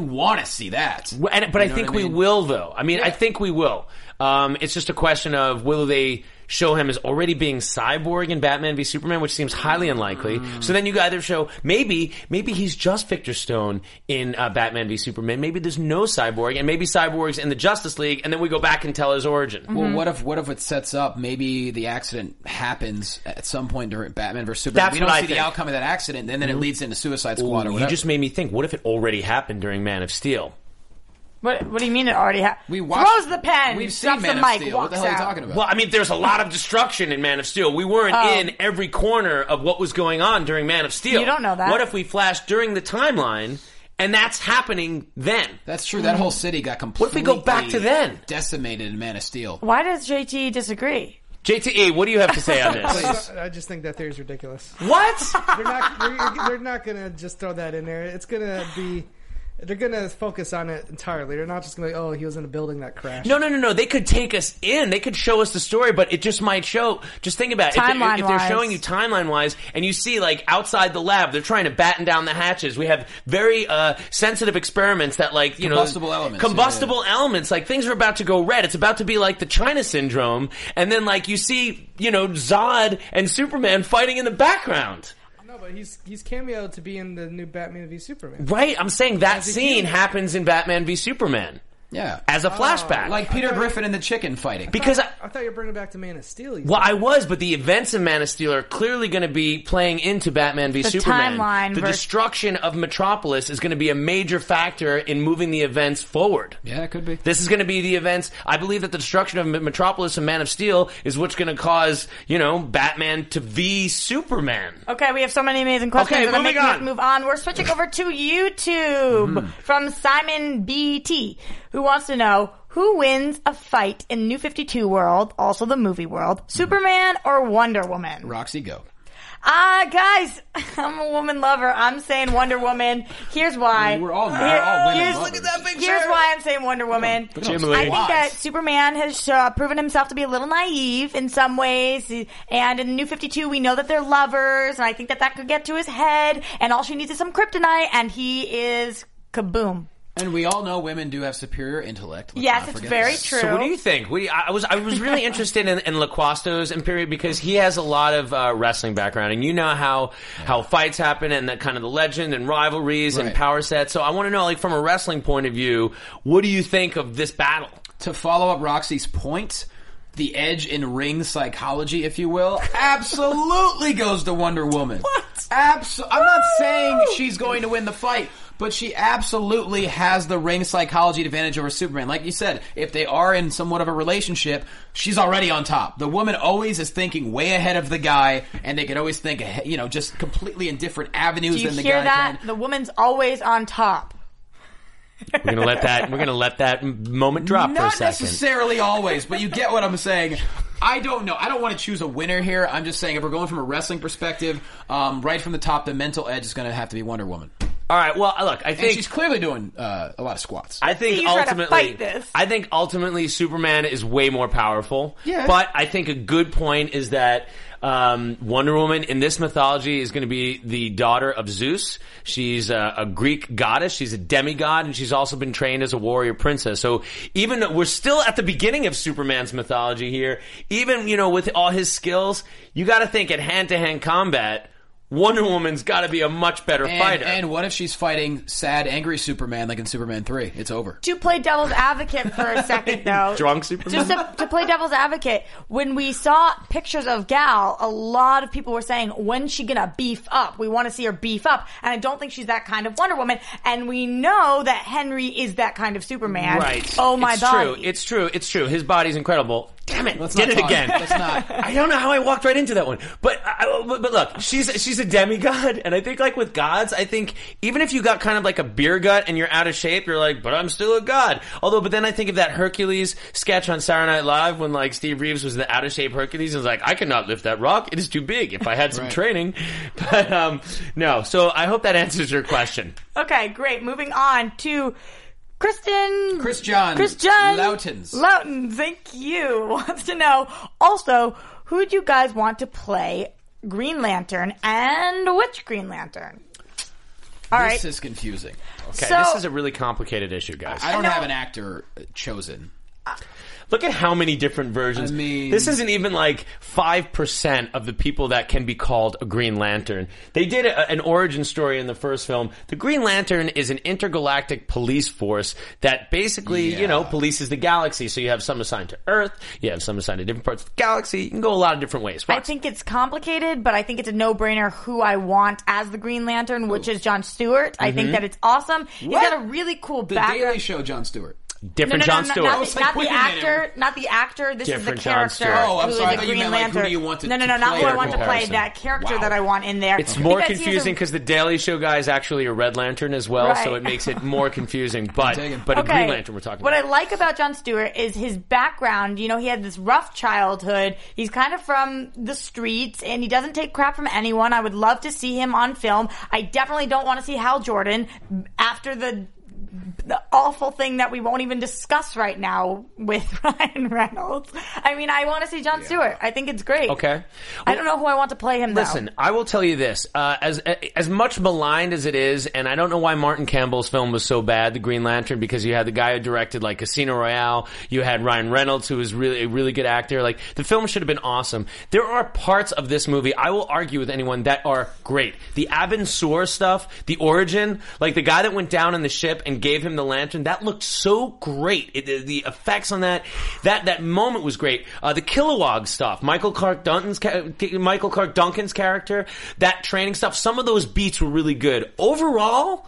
want to see that. But I think we will, though. I think we will. It's just a question of will they show him as already being Cyborg in Batman v Superman, which seems highly unlikely. So then you either show, maybe he's just Victor Stone in Batman v Superman. Maybe there's no Cyborg, and maybe Cyborg's in the Justice League, and then we go back and tell his origin. Well, what if it sets up, maybe the accident happens at some point during Batman v Superman. That's we don't what see I think. The outcome of that accident, and then it leads into Suicide Squad or whatever. You just made me think, what if it already happened during Man of Steel? What do you mean it already happened? Throws the pen. We've seen Man of Steel. What the hell are you talking about? Well, there's a lot of destruction in Man of Steel. We weren't in every corner of what was going on during Man of Steel. You don't know that. What if we flashed during the timeline, and that's happening then? That's true. That whole city got completely what if we go back to then? Decimated in Man of Steel. Why does JT disagree? JTE, what do you have to say on this? Please. I just think that theory is ridiculous. What? They're not going to just throw that in there. It's going to be... They're going to focus on it entirely. They're not just going to be like, oh, he was in a building that crashed. No. They could take us in. They could show us the story, but it just might show. Just think about it. If they're showing you timeline-wise, and you see, like, outside the lab, they're trying to batten down the hatches. We have very sensitive experiments that, like, Combustible elements. Combustible elements. Like, things are about to go red. It's about to be like the China Syndrome. And then, like, you see, Zod and Superman fighting in the background. No, but he's cameoed to be in the new Batman v Superman. Right, I'm saying that scene happens in Batman v Superman. Yeah. As a flashback. Like Peter Griffin and the chicken fighting. I thought you were bringing back to Man of Steel. Well, I was, but the events of Man of Steel are clearly going to be playing into Batman v Superman. Timeline the destruction of Metropolis is going to be a major factor in moving the events forward. Yeah, it could be. This is going to be the events. I believe that the destruction of Metropolis and Man of Steel is what's going to cause, you know, Batman to v Superman. Okay, we have so many amazing questions. Okay, moving on. Move on. We're switching over to YouTube from Simon BT, who wants to know, who wins a fight in New 52 world, also the movie world, Superman or Wonder Woman? Roxy, go. Guys, I'm a woman lover. I'm saying Wonder Woman. Here's why. We're all women lovers. Look at that picture. Here's why I'm saying Wonder Woman. I think that Superman has proven himself to be a little naive in some ways. And in the New 52, we know that they're lovers. And I think that that could get to his head. And all she needs is some kryptonite. And he is kaboom. And we all know women do have superior intellect. Yes, it's very true. So what do you think? I was really interested in LaQuasto's Imperium because he has a lot of wrestling background. And you know how fights happen and that kind of the legend and rivalries and power sets. So I want to know, like, from a wrestling point of view, what do you think of this battle? To follow up Roxy's point, the edge in ring psychology, if you will, absolutely goes to Wonder Woman. What? I'm not saying she's going to win the fight. But she absolutely has the ring psychology advantage over Superman. Like you said, if they are in somewhat of a relationship, she's already on top. The woman always is thinking way ahead of the guy, and they can always think, you know, just completely in different avenues than the guy can. Do you hear that? The woman's always on top. We're gonna let that moment drop for a second. Not necessarily always, but you get what I'm saying. I don't know. I don't want to choose a winner here. I'm just saying if we're going from a wrestling perspective, right from the top, the mental edge is going to have to be Wonder Woman. All right. Well, look, I think she's clearly doing a lot of squats. I think ultimately, Superman is way more powerful. Yes. But I think a good point is that Wonder Woman in this mythology is going to be the daughter of Zeus. She's a Greek goddess. She's a demigod, and she's also been trained as a warrior princess. So even though we're still at the beginning of Superman's mythology here, even with all his skills, you got to think at hand-to-hand combat. Wonder Woman's got to be a much better fighter. And what if she's fighting sad, angry Superman like in Superman 3? It's over. To play devil's advocate for a second, though. Drunk Superman? Just to play devil's advocate, when we saw pictures of Gal, a lot of people were saying, when's she going to beef up? We want to see her beef up. And I don't think she's that kind of Wonder Woman. And we know that Henry is that kind of Superman. Right. Oh, my God. It's true. His body's incredible. Damn it! Let's not talk again. Let's not. I don't know how I walked right into that one, but look, she's a demigod, and I think like with gods, I think even if you got kind of like a beer gut and you're out of shape, you're like, but I'm still a god. But then I think of that Hercules sketch on Saturday Night Live when like Steve Reeves was the out of shape Hercules and was like, I cannot lift that rock; it is too big. If I had some training, but no. So I hope that answers your question. Okay, great. Moving on to. Chris John Loughton, thank you, wants to know, also, who do you guys want to play Green Lantern and which Green Lantern? All right. This is confusing. Okay, so, this is a really complicated issue, guys. I don't have an actor chosen. Look at how many different versions. I mean, this isn't even like 5% of the people that can be called a Green Lantern. They did an origin story in the first film. The Green Lantern is an intergalactic police force that basically, polices the galaxy. So you have some assigned to Earth, you have some assigned to different parts of the galaxy. You can go a lot of different ways. Watch. I think it's complicated, but I think it's a no-brainer who I want as the Green Lantern, which is Jon Stewart. I think that it's awesome. What? He's got a really cool background. The Daily Show Jon Stewart. Different Jon Stewart. Not the actor. This is the character. Oh, I'm sorry. I thought you meant like, who do you want to play? No, not who I want to play. That character that I want in there. It's more confusing because the Daily Show guy is actually a Red Lantern as well, so it makes it more confusing. But a Green Lantern we're talking about. What I like about Jon Stewart is his background. You know, he had this rough childhood. He's kind of from the streets, and he doesn't take crap from anyone. I would love to see him on film. I definitely don't want to see Hal Jordan after the awful thing that we won't even discuss right now with Ryan Reynolds. I mean, I want to see Jon Stewart. I think it's great. Okay. Well, I don't know who I want to play him, though. Listen, I will tell you this. As much maligned as it is, and I don't know why Martin Campbell's film was so bad, The Green Lantern, because you had the guy who directed, like, Casino Royale. You had Ryan Reynolds, who was really a really good actor. Like, the film should have been awesome. There are parts of this movie, I will argue with anyone, that are great. The Abin Sur stuff, the origin, like the guy that went down in the ship and gave him the the lantern. That looked so great. The effects on that moment was great. The Kilowog stuff, Michael Clark Duncan's character, that training stuff. Some of those beats were really good. Overall,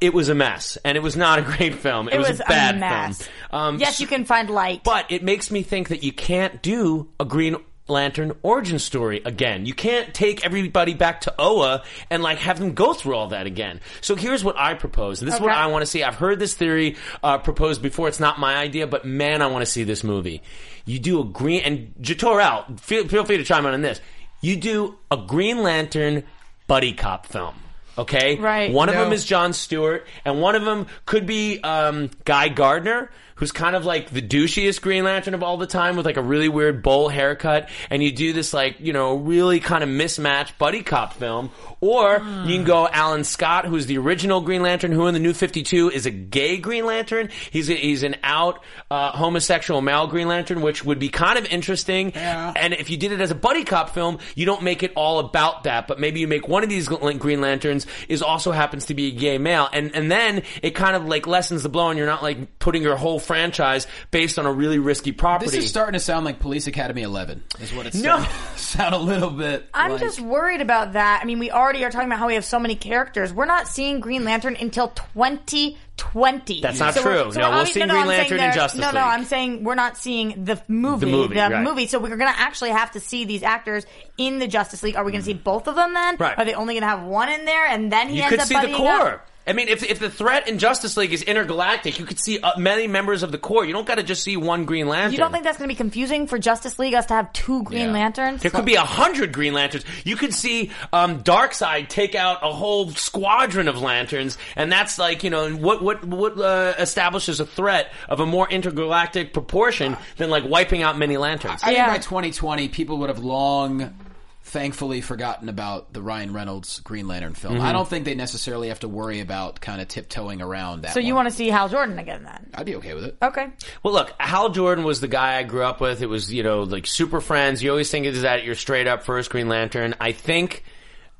it was a mess, and it was not a great film. It was a bad mess. Film. Yes, you can find light, but it makes me think that you can't do a Green Lantern origin story again. You can't take everybody back to Oa and have them go through all that again. So here's what I propose, and this is what I want to see. I've heard this theory proposed before. It's not my idea, but man, I want to see this movie. You do a green, and Jator Al, feel free to chime in on this. You do a Green Lantern buddy cop film. Okay? Right. One of them is John Stewart, and one of them could be Guy Gardner, who's kind of the douchiest Green Lantern of all the time with a really weird bowl haircut, and you do this really kind of mismatched buddy cop film. Or you can go Alan Scott, who's the original Green Lantern, who in the New 52 is a gay Green Lantern. He's an out homosexual male Green Lantern, which would be kind of interesting. Yeah. And if you did it as a buddy cop film, you don't make it all about that, but maybe you make one of these Green Lanterns is also happens to be a gay male, and then it kind of lessens the blow, and you're not putting your whole franchise based on a really risky property. This is starting to sound like Police Academy 11 is what it's sound a little bit. I'm just worried about that. I mean, we already are talking about how we have so many characters. We're not seeing Green Lantern until 2020. That's not true. We'll see Green Lantern in Justice League. No, I'm saying we're not seeing the movie. So we're going to actually have to see these acters in the Justice League. Are we going to see both of them then? Right. Are they only going to have one in there and then he ends up buddying up? You could see the core. I mean, if the threat in Justice League is intergalactic, you could see many members of the Corps. You don't got to just see one Green Lantern. You don't think that's going to be confusing for Justice League, us to have two Green Lanterns? There could be 100 Green Lanterns. You could see Darkseid take out a whole squadron of Lanterns, and that's what establishes a threat of a more intergalactic proportion than wiping out many Lanterns. I think by 2020, people would have long, thankfully, forgotten about the Ryan Reynolds Green Lantern film. Mm-hmm. I don't think they necessarily have to worry about kind of tiptoeing around that. So you want to see Hal Jordan again then? I'd be okay with it. Okay. Well, look, Hal Jordan was the guy I grew up with. It was, Super Friends. You always think it's that you're straight up first Green Lantern. I think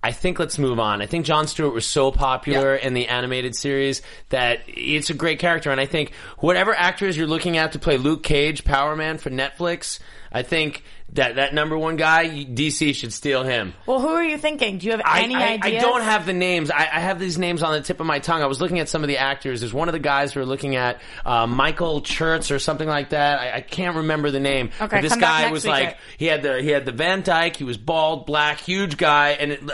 let's move on. I think Jon Stewart was so popular in the animated series that it's a great character. And I think whatever actors you're looking at to play Luke Cage, Power Man for Netflix, I think that number one guy, DC should steal him. Well, who are you thinking? Do you have any ideas? I don't have the names. I have these names on the tip of my tongue. I was looking at some of the actors. There's one of the guys we're looking at, Michael Church or something like that. I can't remember the name. Okay, but this guy was he had the Van Dyke. He was bald, black, huge guy. And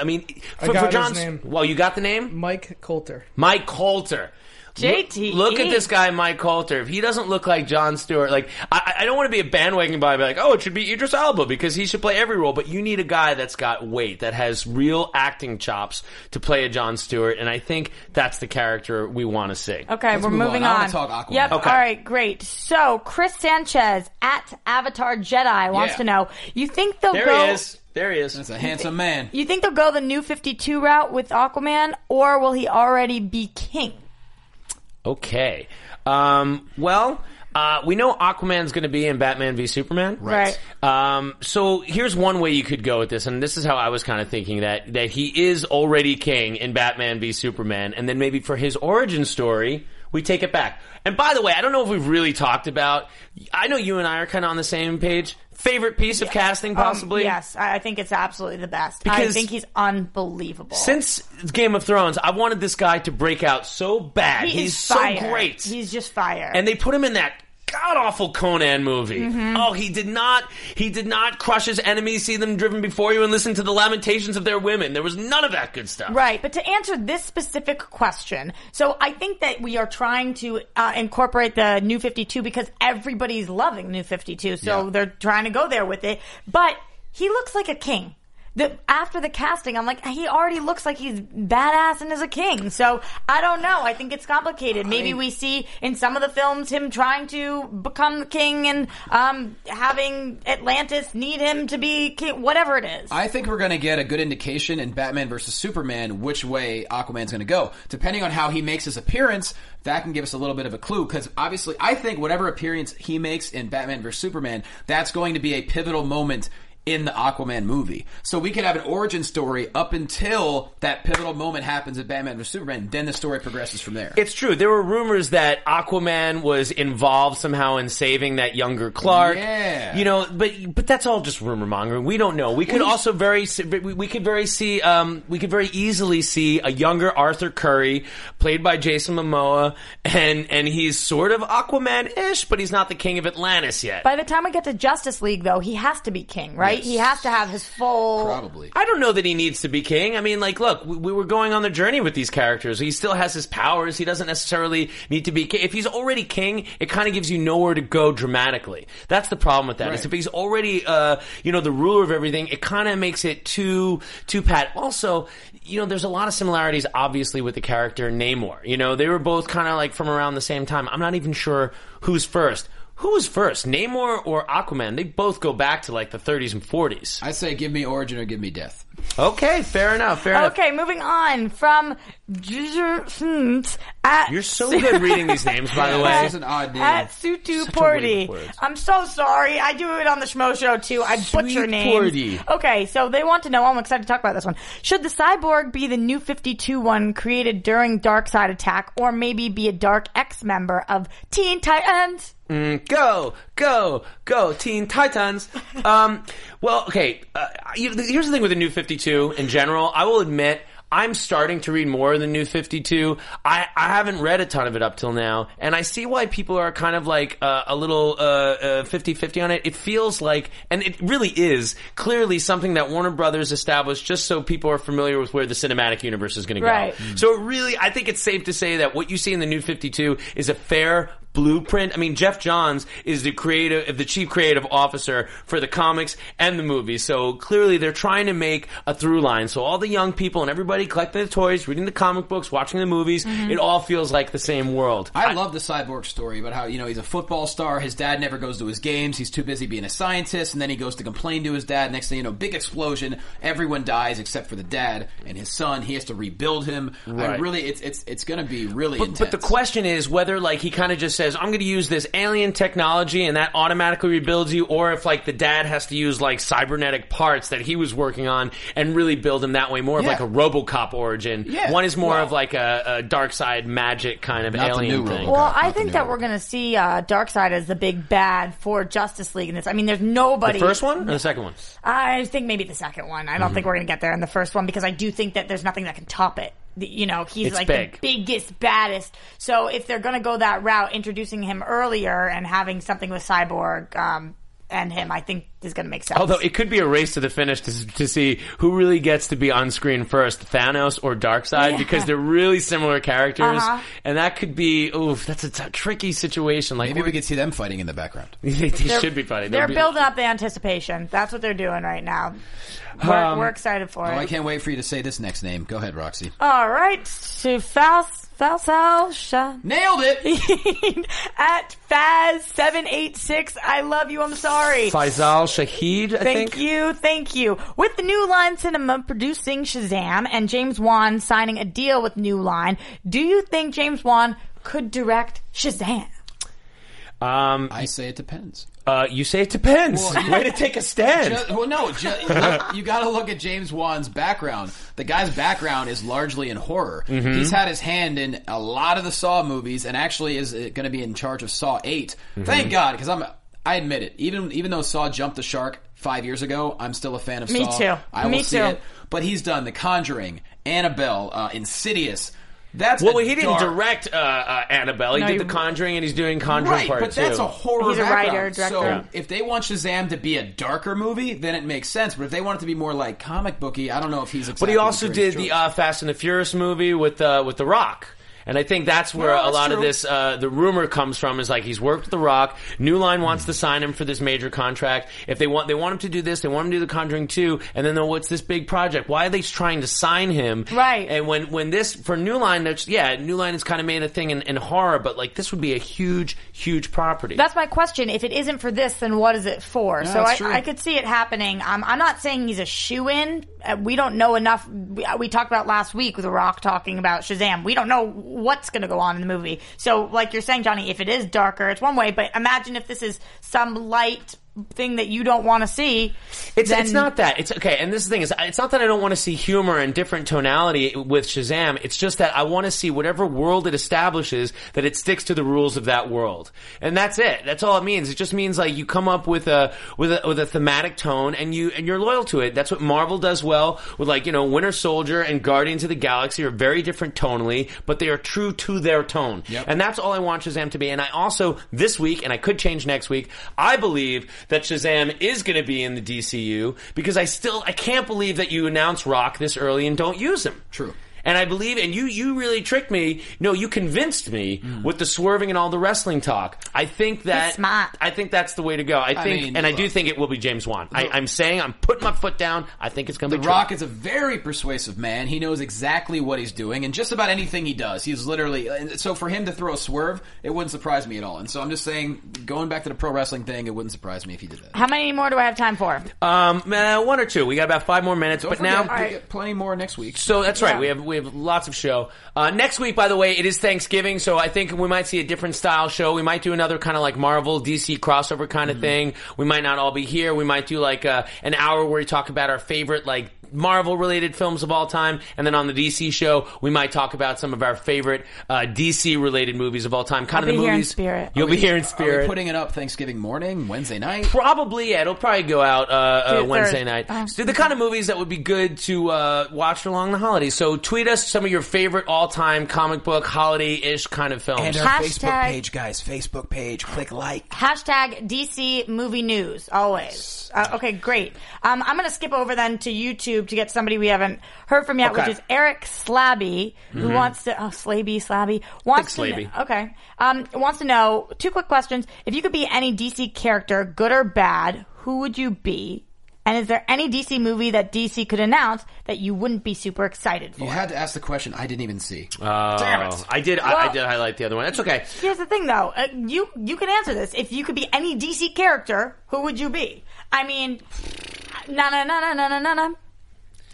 for John's name. Well, you got the name? Mike Colter. Mike Colter. JT. Look at this guy, Mike Colter. If he doesn't look like Jon Stewart, I don't want to be a bandwagon guy and be it should be Idris Elba because he should play every role, but you need a guy that's got weight, that has real acting chops to play a Jon Stewart, and I think that's the character we want to see. Okay, we're moving on. I want to talk Aquaman. Yep, okay. All right, great. So, Chris Sanchez at Avatar Jedi wants to know, you think they'll go... There he is. That's a handsome man. You think they'll go the New 52 route with Aquaman, or will he already be king? Okay. We know Aquaman's going to be in Batman v Superman. Right. So here's one way you could go with this, and this is how I was kind of thinking that he is already king in Batman v Superman, and then maybe for his origin story, we take it back. And by the way, I don't know if we've really talked about, I know you and I are kind of on the same page. Favorite piece of casting, possibly? Yes, I think it's absolutely the best. Because I think he's unbelievable. Since Game of Thrones, I wanted this guy to break out so bad. He's so great. He's just fire. And they put him in that god-awful Conan movie. Mm-hmm. Oh, he did not crush his enemies, see them driven before you, and listen to the lamentations of their women. There was none of that good stuff. Right, but to answer this specific question, so I think that we are trying to incorporate the New 52 because everybody's loving New 52, so they're trying to go there with it. But he looks like a king. After the casting, I'm like, he already looks like he's badass and is a king. So, I don't know. I think it's complicated. Maybe we see in some of the films him trying to become the king and having Atlantis need him to be king, whatever it is. I think we're going to get a good indication in Batman versus Superman which way Aquaman's going to go. Depending on how he makes his appearance, that can give us a little bit of a clue. Because, obviously, I think whatever appearance he makes in Batman versus Superman, that's going to be a pivotal moment in the Aquaman movie. So we could have an origin story up until that pivotal moment happens at Batman vs. Superman, then the story progresses from there. It's true. There were rumors that Aquaman was involved somehow in saving that younger Clark. Yeah. You know, but that's all just rumor mongering. We don't know. We could also very easily see a younger Arthur Curry played by Jason Momoa, and he's sort of Aquaman-ish, but he's not the king of Atlantis yet. By the time we get to Justice League, though, he has to be king, right? Yes. He has to have his full... Probably. I don't know that he needs to be king. I mean, like, look, we were going on the journey with these characters. He still has his powers. He doesn't necessarily need to be king. If he's already king, it kind of gives you nowhere to go dramatically. That's the problem with that. Right. Is if he's already, the ruler of everything, it kind of makes it too pat. Also, you know, there's a lot of similarities, obviously, with the character Namor. You know, they were both kind of, like, from around the same time. I'm not even sure who's first. Who was first, Namor or Aquaman? They both go back to, like, the 30s and 40s. I say give me origin or give me death. Okay, fair enough. Okay, moving on from... You're so good reading these names, by the way. That's an odd name. At Sutu Porty. I'm so sorry. I do it on the Schmo Show, too. I butcher names. Okay, so they want to know. I'm excited to talk about this one. Should the cyborg be the New 52 one created during Darkseid attack, or maybe be a Dark X member of Teen Titans? Go, Teen Titans. Here's the thing with the New 52 in general. I will admit, I'm starting to read more of the New 52. I haven't read a ton of it up till now, and I see why people are kind of like a little 50-50 on it. It feels like, and it really is, clearly something that Warner Brothers established just so people are familiar with where the cinematic universe is going right. to go. Mm-hmm. So it really, I think it's safe to say that what you see in the New 52 is a fair blueprint. I mean, Jeff Johns is the chief creative officer for the comics and the movies. So clearly they're trying to make a through line. So all the young people and everybody collecting the toys, reading the comic books, watching the movies, mm-hmm. It all feels like the same world. I love the cyborg story about how, you know, he's a football star. His dad never goes to his games. He's too busy being a scientist. And then he goes to complain to his dad. Next thing you know, big explosion. Everyone dies except for the dad and his son. He has to rebuild him. Right. It's going to be really intense. But the question is whether, like, he kind of just said, I'm going to use this alien technology and that automatically rebuilds you, or if like the dad has to use like cybernetic parts that he was working on and really build him that way, more of like a RoboCop origin. Yeah. One is more of like a Darkseid magic kind of alien thing. Well, I think that we're going to see Darkseid as the big bad for Justice League in this. I mean, there's nobody. The first one or the second one? I think maybe the second one. I don't think we're going to get there in the first one because I do think that there's nothing that can top it. You know, he's it's like big. The biggest, baddest. So if they're going to go that route, introducing him earlier and having something with Cyborg and him, I think is going to make sense. Although it could be a race to the finish to see who really gets to be on screen first, Thanos or Darkseid, because they're really similar characters. Uh-huh. And that could be, that's a tricky situation. Like, maybe we could see them fighting in the background. They should be fighting. They're building up the anticipation. That's what they're doing right now. We're excited for it. I can't wait for you to say this next name. Go ahead, Roxy. All right. To Falsal. Nailed it. At Faz786. I love you. I'm sorry. Faisal Shahid, I think. Thank you. With the New Line Cinema producing Shazam and James Wan signing a deal with New Line, do you think James Wan could direct Shazam? I say it depends. You say it depends. Well, way to take a stand. You got to look at James Wan's background. The guy's background is largely in horror. Mm-hmm. He's had his hand in a lot of the Saw movies and actually is going to be in charge of Saw 8. Mm-hmm. Thank God, because I admit it. Even though Saw jumped the shark 5 years ago, I'm still a fan of Saw. Me too. I will see it. But he's done The Conjuring, Annabelle, Insidious. He didn't direct Annabelle. He did The Conjuring, and he's doing Conjuring Part 2. Right, but that's a horror background. He's a writer, director. So if they want Shazam to be a darker movie, then it makes sense. But if they want it to be more like comic booky, I don't know if he's exactly. But he also did the Fast and the Furious movie with The Rock. And I think that's where a lot of this, the rumor comes from, is like he's worked with The Rock. New Line wants to sign him for this major contract. If they want him to do this, they want him to do The Conjuring 2, and then what's this big project? Why are they trying to sign him? Right. And when this, for New Line, New Line has kind of made a thing in horror, but like this would be a huge, huge property. That's my question. If it isn't for this, then what is it for? Yeah, so I could see it happening. I'm not saying he's a shoo-in. We don't know enough. We talked about last week with The Rock talking about Shazam. We don't know what's going to go on in the movie. So, like you're saying, Johnny, if it is darker, it's one way, but imagine if this is some light thing that you don't want to see. It's not that. It's okay. And this is the thing is, it's not that I don't want to see humor and different tonality with Shazam. It's just that I want to see whatever world it establishes that it sticks to the rules of that world. And that's it. That's all it means. It just means like you come up with a thematic tone and you're loyal to it. That's what Marvel does well with, like, you know, Winter Soldier and Guardians of the Galaxy are very different tonally, but they are true to their tone. Yep. And that's all I want Shazam to be. And I also, this week, and I could change next week, I believe that Shazam is going to be in the DCU because I can't believe that you announce Rock this early and don't use him. True. And I believe, and you really tricked me. No, you convinced me with the swerving and all the wrestling talk. I think that, it's smart. I think that's the way to go. I mean, I do think it will be James Wan. I'm putting my foot down. I think it's going to be The Rock is a very persuasive man. He knows exactly what he's doing, and just about anything he does, he's literally, so for him to throw a swerve, it wouldn't surprise me at all. And so I'm just saying, going back to the pro wrestling thing, it wouldn't surprise me if he did that. How many more do I have time for? One or two. We got about 5 more minutes. Don't forget, now we get plenty more next week. So that's right. We have lots of show. Next week, by the way, it is Thanksgiving, so I think we might see a different style show. We might do another kind of like Marvel, DC crossover kind of thing. We might not all be here. We might do like an hour where we talk about our favorite like Marvel-related films of all time, and then on the DC show, we might talk about some of our favorite DC-related movies of all time. You'll be here in spirit. Are we putting it up Thanksgiving morning, Wednesday night? Probably, yeah. It'll probably go out Wednesday night. So the kind of movies that would be good to watch along the holidays. So tweet us some of your favorite all-time comic book, holiday-ish kind of films. And our Facebook page, guys. Facebook page. Click like. # DC Movie News, always. Okay, great. I'm going to skip over then to YouTube to get somebody we haven't heard from yet, which is Eric Slabby, who wants to... Oh, Slabby. Wants to know, 2 quick questions. If you could be any DC character, good or bad, who would you be? And is there any DC movie that DC could announce that you wouldn't be super excited for? You had to ask the question I didn't even see. Damn it. I did highlight the other one. That's okay. Here's the thing, though. You can answer this. If you could be any DC character, who would you be? I mean... No.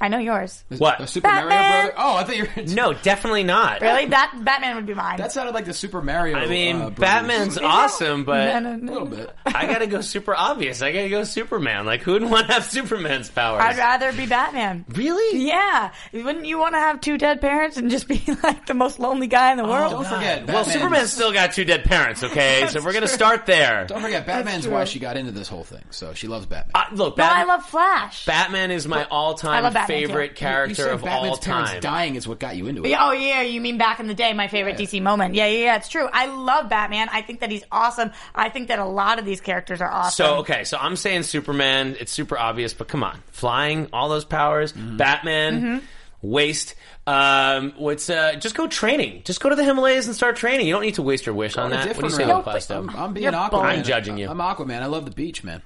I know yours. What? The Super Batman. Mario brother? Oh, I thought you were... No, definitely not. Really? Batman would be mine. That sounded like the Super Mario brothers. I mean, Batman's awesome, but... No. A little bit. I gotta go super obvious. I gotta go Superman. Like, who wouldn't want to have Superman's powers? I'd rather be Batman. Really? Yeah. Wouldn't you want to have 2 dead parents and just be, like, the most lonely guy in the world? Don't forget. Well, Superman's still got 2 dead parents, okay? So we're gonna start there. Don't forget, Batman's why she got into this whole thing. So she loves Batman. I love Flash. Batman is my all-time favorite character of all time. Batman's dying is what got you into it. Oh, yeah. You mean back in the day, my favorite DC moment. Yeah. It's true. I love Batman. I think that he's awesome. I think that a lot of these characters are awesome. So I'm saying Superman. It's super obvious, but come on. Flying, all those powers, Batman, waste. Just go training. Just go to the Himalayas and start training. You don't need to waste your wish on that. What do you say about Plasto? I'm being Aquaman. I'm judging you. I'm Aquaman. I love the beach, man.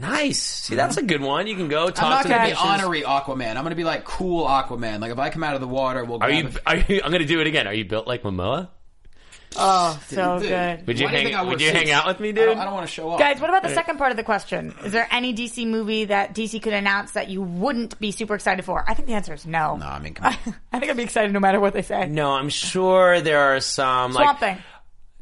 Nice. See, that's a good one. You can go talk. I'm not going to be honorary Aquaman. I'm going to be like cool Aquaman. Like if I come out of the water, we'll. I'm going to do it again. Are you built like Momoa? Oh, so good. Would you hang out with me, dude? I don't want to show up. Guys, what about the second part of the question? Is there any DC movie that DC could announce that you wouldn't be super excited for? I think the answer is no. No, I mean, come on. I think I'd be excited no matter what they say. No, I'm sure there are some Swamp Thing.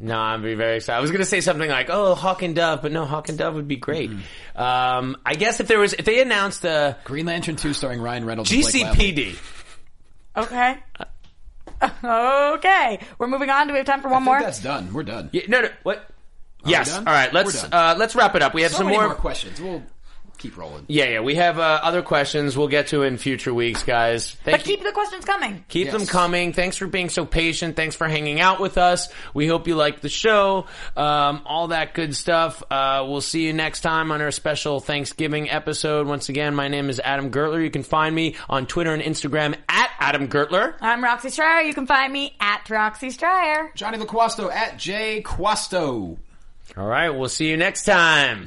No, I'd be very excited. I was going to say something like, oh, Hawk and Dove, but no, Hawk and Dove would be great. I guess if they announced Green Lantern 2 starring Ryan Reynolds. GCPD. Okay. Okay. We're moving on. Do we have time for one more? I think that's done. We're done. Yeah, no. What? Yes. All right. Let's wrap it up. We have some more questions. We'll keep rolling. Yeah. We have other questions we'll get to in future weeks, guys. Keep the questions coming. Keep them coming. Thanks for being so patient. Thanks for hanging out with us. We hope you liked the show. All that good stuff. We'll see you next time on our special Thanksgiving episode. Once again, my name is Adam Gertler. You can find me on Twitter and Instagram at Adam Gertler. I'm Roxy Stryer. You can find me at Roxy Stryer. Johnny LaQuasto at J Quasto. All right. We'll see you next time.